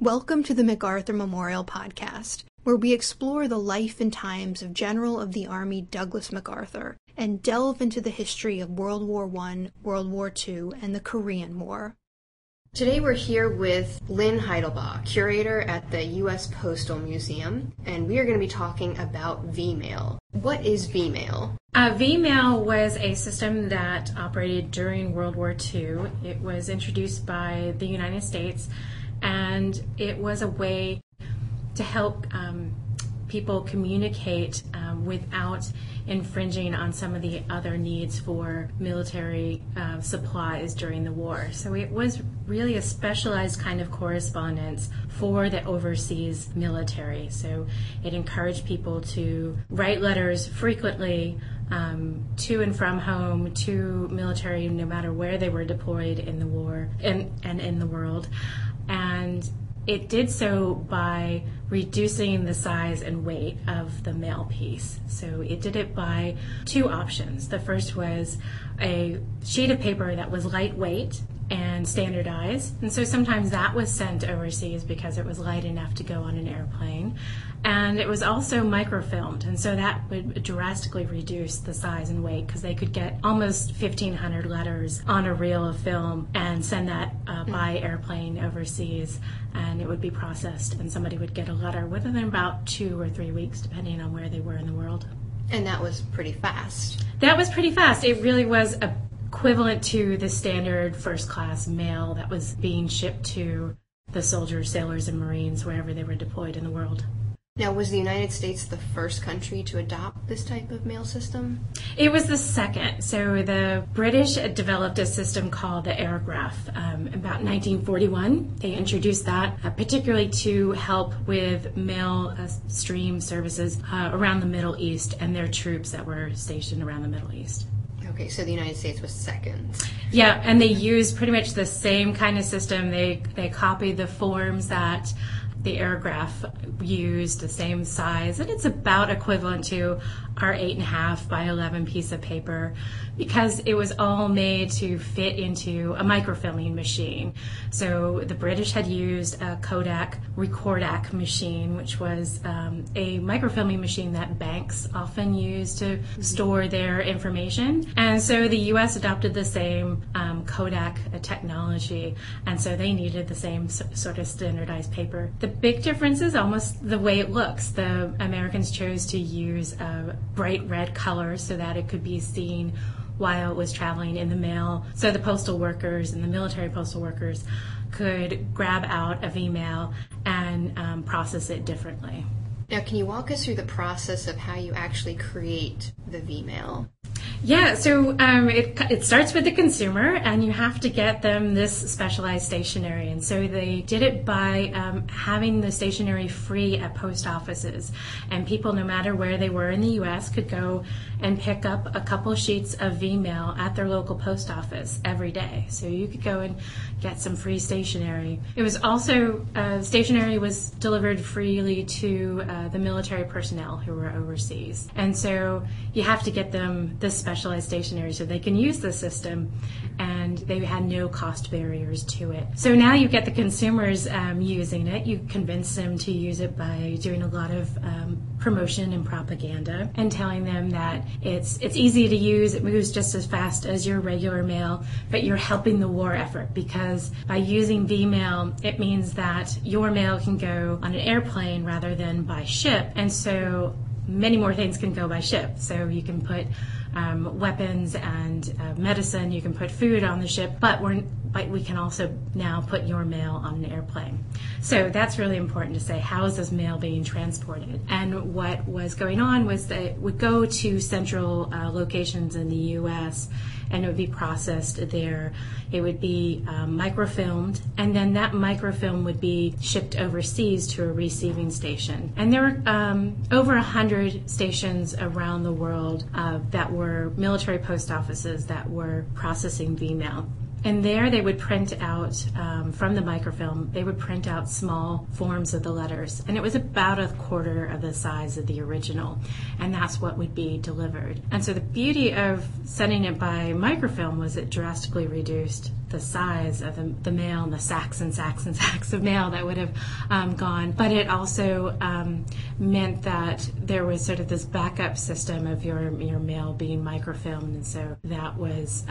Welcome to the MacArthur Memorial Podcast, where we explore the life and times of General of the Army Douglas MacArthur and delve into the history of World War I, World War II, and the Korean War. Today we're here with Lynn Heidelbaugh, curator at the U.S. Postal Museum, and we are going to be talking about V-Mail. What is V-Mail? V-Mail was a system that operated during World War II. It was introduced by the United States, and it was a way to help people communicate without infringing on some of the other needs for military supplies during the war. So it was really a specialized kind of correspondence for the overseas military. So it encouraged people to write letters frequently to and from home, to military, no matter where they were deployed in the war and in the world. And it did so by reducing the size and weight of the mail piece. So it did it by two options. The first was a sheet of paper that was lightweight and standardized. And so sometimes that was sent overseas because it was light enough to go on an airplane. And it was also microfilmed, and so that would drastically reduce the size and weight because they could get almost 1,500 letters on a reel of film and send that by airplane overseas, and it would be processed, and somebody would get a letter within about 2 or 3 weeks, depending on where they were in the world. And that was pretty fast. That was pretty fast. It really was equivalent to the standard first-class mail that was being shipped to the soldiers, sailors, and Marines wherever they were deployed in the world. Now, was the United States the first country to adopt this type of mail system? It was the second. So the British developed a system called the Aerograph about 1941. They introduced that particularly to help with mail stream services around the Middle East and their troops that were stationed around the Middle East. Okay, so the United States was second. Yeah, and they used pretty much the same kind of system. They copied the forms that the Aerograph used, the same size, and it's about equivalent to our 8.5 by 11 piece of paper because it was all made to fit into a microfilming machine. So the British had used a Kodak Recordak machine, which was a microfilming machine that banks often use to store their information. And so the U.S. adopted the same Kodak technology, and so they needed the same sort of standardized paper. The big difference is almost the way it looks. The Americans chose to use a bright red color so that it could be seen while it was traveling in the mail, so the postal workers and the military postal workers could grab out a V-Mail and process it differently. Now, can you walk us through the process of how you actually create the V-Mail? Yeah, so it starts with the consumer, and you have to get them this specialized stationery. And so they did it by having the stationery free at post offices. And people, no matter where they were in the U.S., could go and pick up a couple sheets of V-Mail at their local post office every day. So you could go and get some free stationery. It was also, stationery was delivered freely to the military personnel who were overseas. And so you have to get them this specialized stationery so they can use the system, and they had no cost barriers to it. So now you get the consumers using it. You convince them to use it by doing a lot of promotion and propaganda and telling them that it's easy to use, it moves just as fast as your regular mail, but you're helping the war effort because by using V-Mail, it means that your mail can go on an airplane rather than by ship, and so many more things can go by ship. So you can put weapons and medicine, you can put food on the ship, but we can also now put your mail on an airplane. So that's really important to say, how is this mail being transported? And what was going on was that it would go to central locations in the U.S., and it would be processed there. It would be microfilmed, and then that microfilm would be shipped overseas to a receiving station. And there were over 100 stations around the world that were military post offices that were processing V-Mail. And there they would print out, from the microfilm, they would print out small forms of the letters. And it was about a quarter of the size of the original. And that's what would be delivered. And so the beauty of sending it by microfilm was it drastically reduced the size of the mail and the sacks and sacks and sacks of mail that would have gone. But it also meant that there was sort of this backup system of your mail being microfilmed, and so that was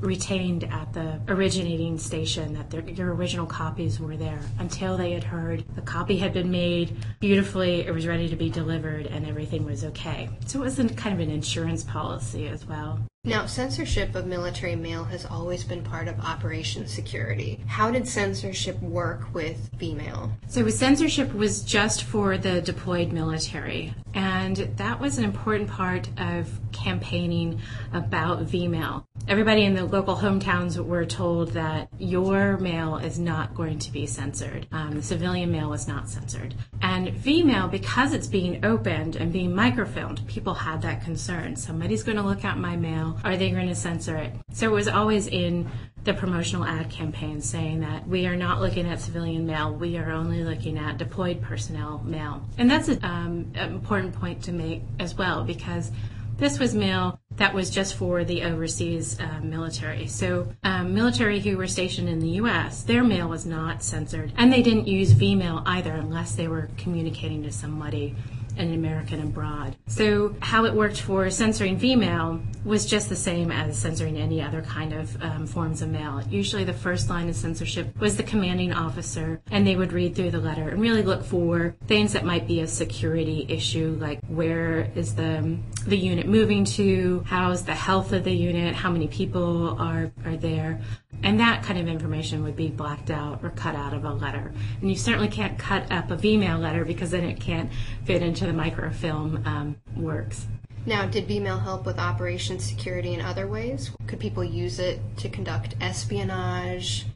retained at the originating station, that your original copies were there until they had heard the copy had been made beautifully, it was ready to be delivered, and everything was okay. So it was kind of an insurance policy as well. Now, censorship of military mail has always been part of Operation Security. How did censorship work with V-Mail? So censorship was just for the deployed military, and that was an important part of campaigning about V-Mail. Everybody in the local hometowns were told that your mail is not going to be censored. The civilian mail was not censored. And V-Mail, because it's being opened and being microfilmed, people had that concern. Somebody's going to look at my mail. Are they going to censor it? So it was always in the promotional ad campaign saying that we are not looking at civilian mail, we are only looking at deployed personnel mail. And that's an important point to make as well, because this was mail that was just for the overseas military. So military who were stationed in the U.S., their mail was not censored, and they didn't use V-Mail either unless they were communicating to somebody, an American abroad. So how it worked for censoring V-Mail was just the same as censoring any other kind of forms of mail. Usually the first line of censorship was the commanding officer, and they would read through the letter and really look for things that might be a security issue, like where is the unit moving to, how's the health of the unit, how many people are there. And that kind of information would be blacked out or cut out of a letter. And you certainly can't cut up a V-Mail letter because then it can't fit into the microfilm works. Now, did V-Mail help with Operation Security in other ways? Could people use it to conduct espionage?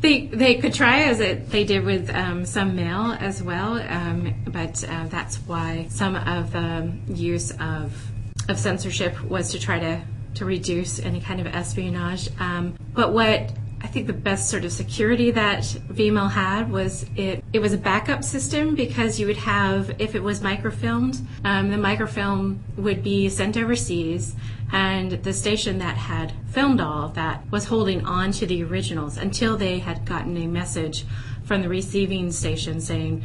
They could try, as they did with some mail as well, but that's why some of the use of censorship was to try to reduce any kind of espionage. But what I think the best sort of security that V-Mail had was it was a backup system, because you would have, if it was microfilmed, the microfilm would be sent overseas, and the station that had filmed all of that was holding on to the originals until they had gotten a message from the receiving station saying,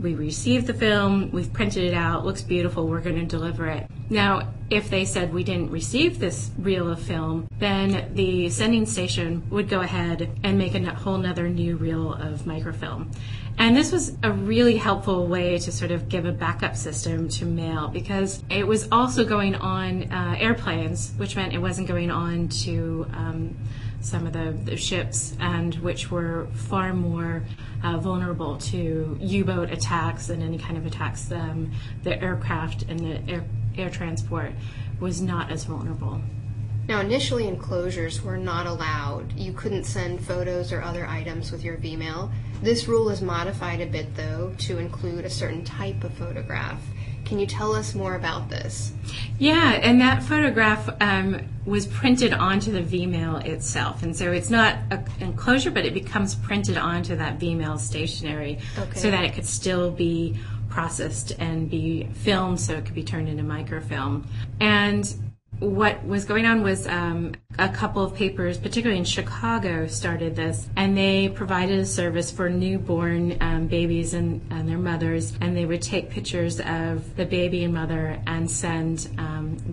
we received the film, we've printed it out, looks beautiful, we're going to deliver it. Now, if they said we didn't receive this reel of film, then the sending station would go ahead and make a whole nother new reel of microfilm. And this was a really helpful way to sort of give a backup system to mail, because it was also going on airplanes, which meant it wasn't going on to some of the ships, and which were far more vulnerable to U-boat attacks and any kind of attacks. The aircraft and the air transport was not as vulnerable. Now, initially enclosures were not allowed. You couldn't send photos or other items with your V-Mail. This rule is modified a bit, though, to include a certain type of photograph. Can you tell us more about this? Yeah, and that photograph was printed onto the V-Mail itself. And so it's not an enclosure, but it becomes printed onto that V-Mail stationery, so that it could still be processed and be filmed, so it could be turned into microfilm. And what was going on was a couple of papers, particularly in Chicago, started this, and they provided a service for newborn babies and their mothers, and they would take pictures of the baby and mother and send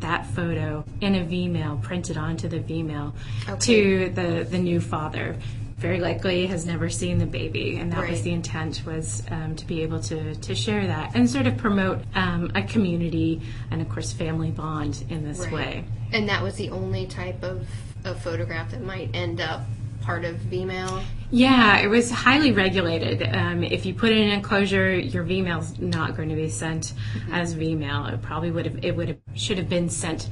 that photo in a V-Mail, printed onto the V-Mail, to the new father. Very likely has never seen the baby, and that was the intent, was to be able to share that and sort of promote a community and, of course, family bond in this way. And that was the only type of photograph that might end up part of V-Mail? Yeah, it was highly regulated. If you put it in an enclosure, your V-Mail's not going to be sent as V-Mail. It probably should have been sent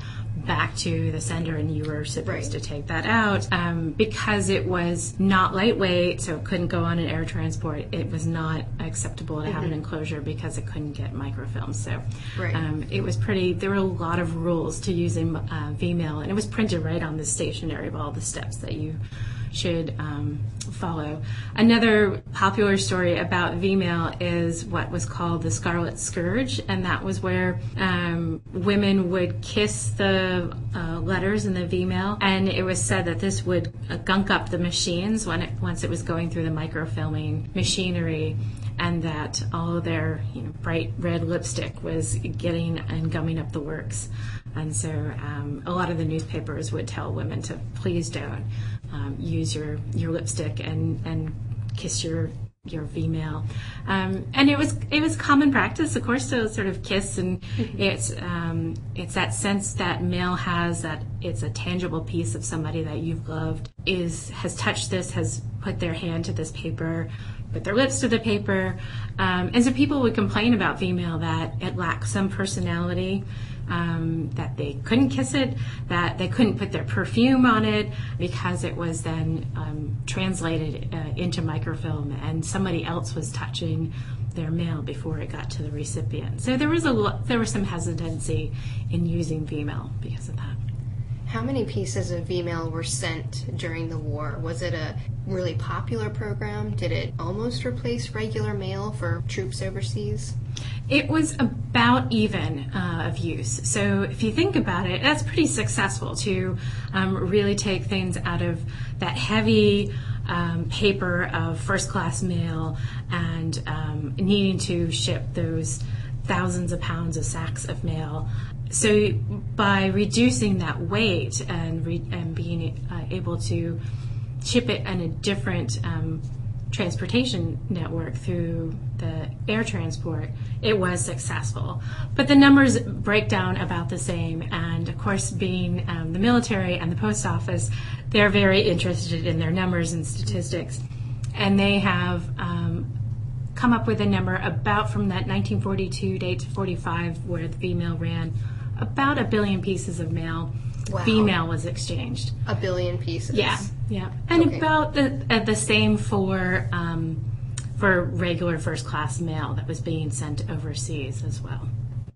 back to the sender, and you were supposed to take that out. Because it was not lightweight, so it couldn't go on an air transport, it was not acceptable to have an enclosure because it couldn't get microfilm. So it was there were a lot of rules to using V-Mail, and it was printed right on the stationery of all the steps that you should follow. Another popular story about V-Mail is what was called the Scarlet Scourge, and that was where women would kiss the letters in the V-Mail, and it was said that this would gunk up the machines once it was going through the microfilming machinery, and that all of their bright red lipstick was getting and gumming up the works. And so a lot of the newspapers would tell women to please don't use your lipstick and kiss your V-Mail. And it was common practice, of course, to sort of kiss, and it's that sense that mail has, that it's a tangible piece of somebody that you've loved, has touched this, has put their hand to this paper, put their lips to the paper. And so people would complain about V-Mail that it lacked some personality, that they couldn't kiss it, that they couldn't put their perfume on it, because it was then translated into microfilm, and somebody else was touching their mail before it got to the recipient. So there was some hesitancy in using V-Mail because of that. How many pieces of V-Mail were sent during the war? Was it a really popular program? Did it almost replace regular mail for troops overseas? It was about even of use. So if you think about it, that's pretty successful to really take things out of that heavy paper of first-class mail and needing to ship those thousands of pounds of sacks of mail. So by reducing that weight and being able to ship it in a different transportation network through the air transport, it was successful. But the numbers break down about the same, and of course, being the military and the post office, they're very interested in their numbers and statistics, and they have come up with a number about, from that 1942 date to 45 where the V-Mail ran, about 1 billion pieces of mail. Wow. V-Mail was exchanged. 1 billion pieces. Yeah, and okay. About the same for regular first class mail that was being sent overseas as well.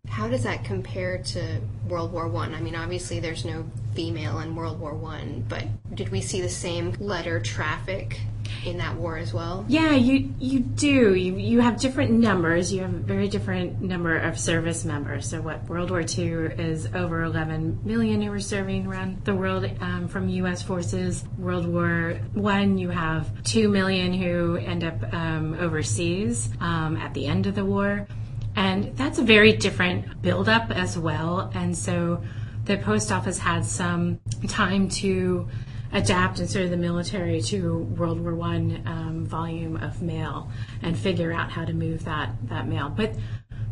How does that compare to World War I? I mean, obviously there's no V-Mail in World War I, but did we see the same letter traffic in that war as well? Yeah, you do. You have different numbers. You have a very different number of service members. So what World War II is over 11 million who were serving around the world from U.S. forces. World War I, you have 2 million who end up overseas at the end of the war. And that's a very different buildup as well. And so the post office had some time to adapt, and sort of the military, to World War I volume of mail and figure out how to move that mail. But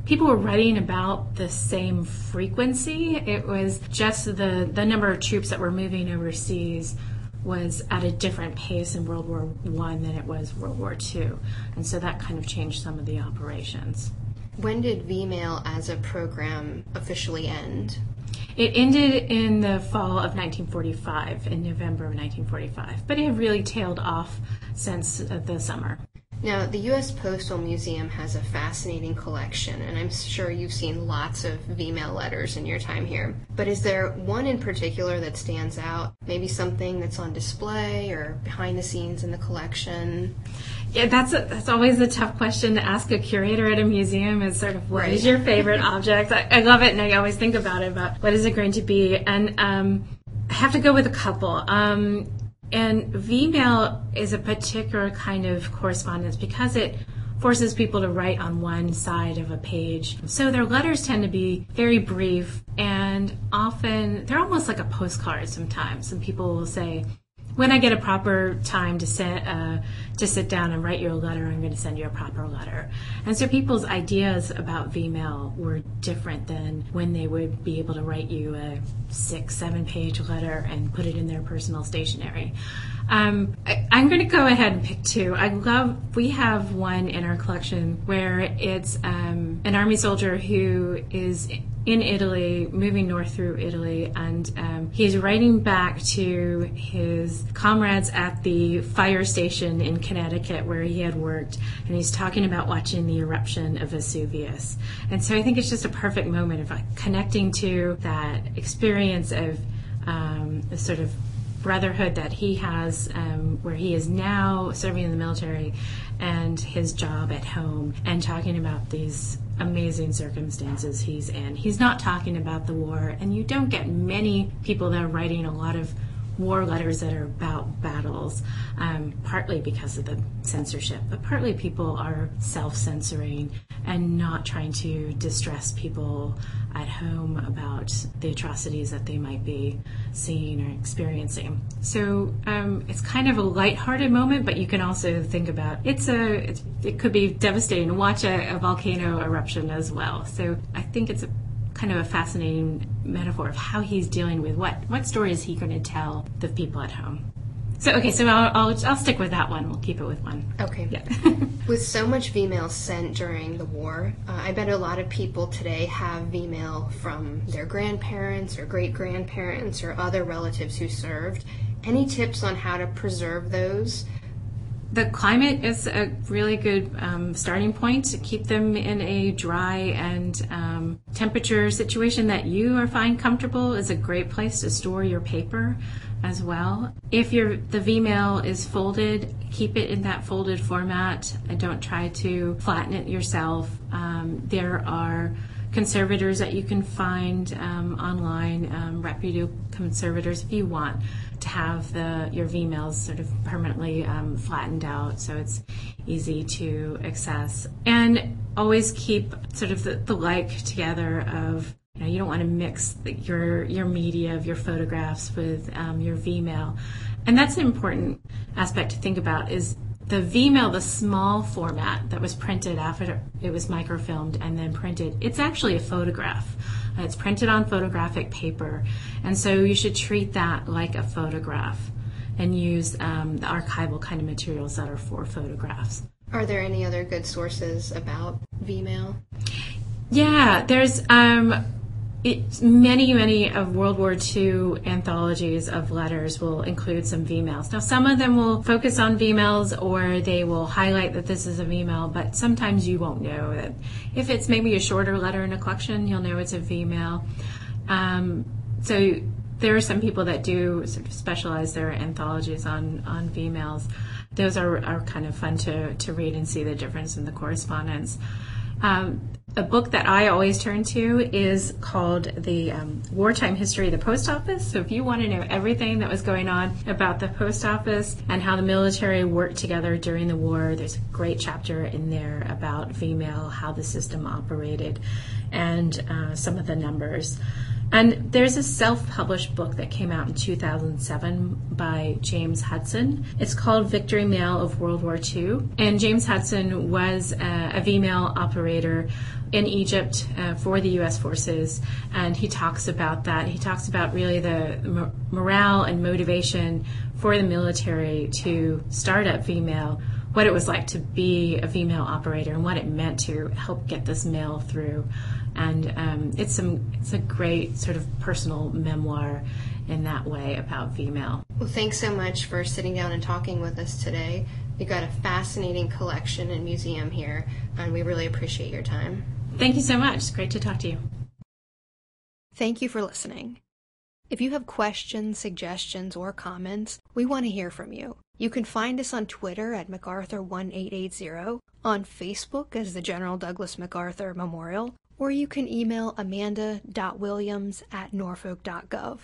people were writing about the same frequency. It was just the number of troops that were moving overseas was at a different pace in World War I than it was World War II. And so that kind of changed some of the operations. When did V-Mail as a program officially end? It ended in the fall of 1945, in November of 1945, but it had really tailed off since the summer. Now, the U.S. Postal Museum has a fascinating collection, and I'm sure you've seen lots of V-Mail letters in your time here. But is there one in particular that stands out? Maybe something that's on display or behind the scenes in the collection? Yeah, that's always a tough question to ask a curator at a museum, is sort of, what right. is your favorite object? I love it, and I always think about it, about what is it going to be? And I have to go with a couple. And V-Mail is a particular kind of correspondence because it forces people to write on one side of a page. So their letters tend to be very brief, and often they're almost like a postcard sometimes. Some people will say, when I get a proper time to sit down and write you a letter, I'm going to send you a proper letter. And so people's ideas about V-Mail were different than when they would be able to write you a 6-7 page letter and put it in their personal stationery. I'm going to go ahead and pick two. We have one in our collection where it's an army soldier who is in Italy, moving north through Italy, and he's writing back to his comrades at the fire station in Connecticut where he had worked, and he's talking about watching the eruption of Vesuvius. And so I think it's just a perfect moment of connecting to that experience of the sort of brotherhood that he has, where he is now serving in the military, and his job at home, and talking about these amazing circumstances he's in. He's not talking about the war, and you don't get many people that are writing a lot of war letters that are about battles, partly because of the censorship, but partly people are self-censoring and not trying to distress people at home about the atrocities that they might be seeing or experiencing. So it's kind of a lighthearted moment, but you can also think about it could be devastating to watch a volcano eruption as well. So I think it's a kind of a fascinating metaphor of how he's dealing with what story is he going to tell the people at home. So okay, so I'll stick with that one. We'll keep it with one. Okay. Yeah. With so much V-mail sent during the war, I bet a lot of people today have V-mail from their grandparents or great-grandparents or other relatives who served. Any tips on how to preserve those? The climate is a really good starting point to keep them in a dry and temperature situation that you are find comfortable is a great place to store your paper as well. If the V-mail is folded, keep it in that folded format. Don't try to flatten it yourself. There are conservators that you can find online, reputable conservators, if you want to have your V-mails sort of permanently flattened out so it's easy to access. And always keep sort of the like together of, you know, you don't want to mix your media of your photographs with your V-mail. And that's an important aspect to think about is the V-mail, the small format that was printed after it was microfilmed and then printed, it's actually a photograph. It's printed on photographic paper, and so you should treat that like a photograph and use the archival kind of materials that are for photographs. Are there any other good sources about V-mail? Yeah, there's many of World War II anthologies of letters will include some V-mails. Now, some of them will focus on V-mails or they will highlight that this is a V-mail, but sometimes you won't know that. If it's maybe a shorter letter in a collection, you'll know it's a V-mail. So there are some people that do sort of specialize their anthologies on V-mails. Those are kind of fun to read and see the difference in the correspondence. A book that I always turn to is called The Wartime History of the Post Office. So if you want to know everything that was going on about the post office and how the military worked together during the war, there's a great chapter in there about V-mail, how the system operated, and some of the numbers. And there's a self-published book that came out in 2007 by James Hudson. It's called Victory Mail of World War II. And James Hudson was a V-mail operator in Egypt for the U.S. forces, and he talks about that. He talks about really the morale and motivation for the military to start up V-mail, what it was like to be a V-mail operator, and what it meant to help get this mail through. And it's a great sort of personal memoir in that way about V-mail. Well, thanks so much for sitting down and talking with us today. You've got a fascinating collection and museum here, and we really appreciate your time. Thank you so much. It's great to talk to you. Thank you for listening. If you have questions, suggestions, or comments, we want to hear from you. You can find us on Twitter at MacArthur1880, on Facebook as the General Douglas MacArthur Memorial, or you can email Amanda.Williams@norfolk.gov.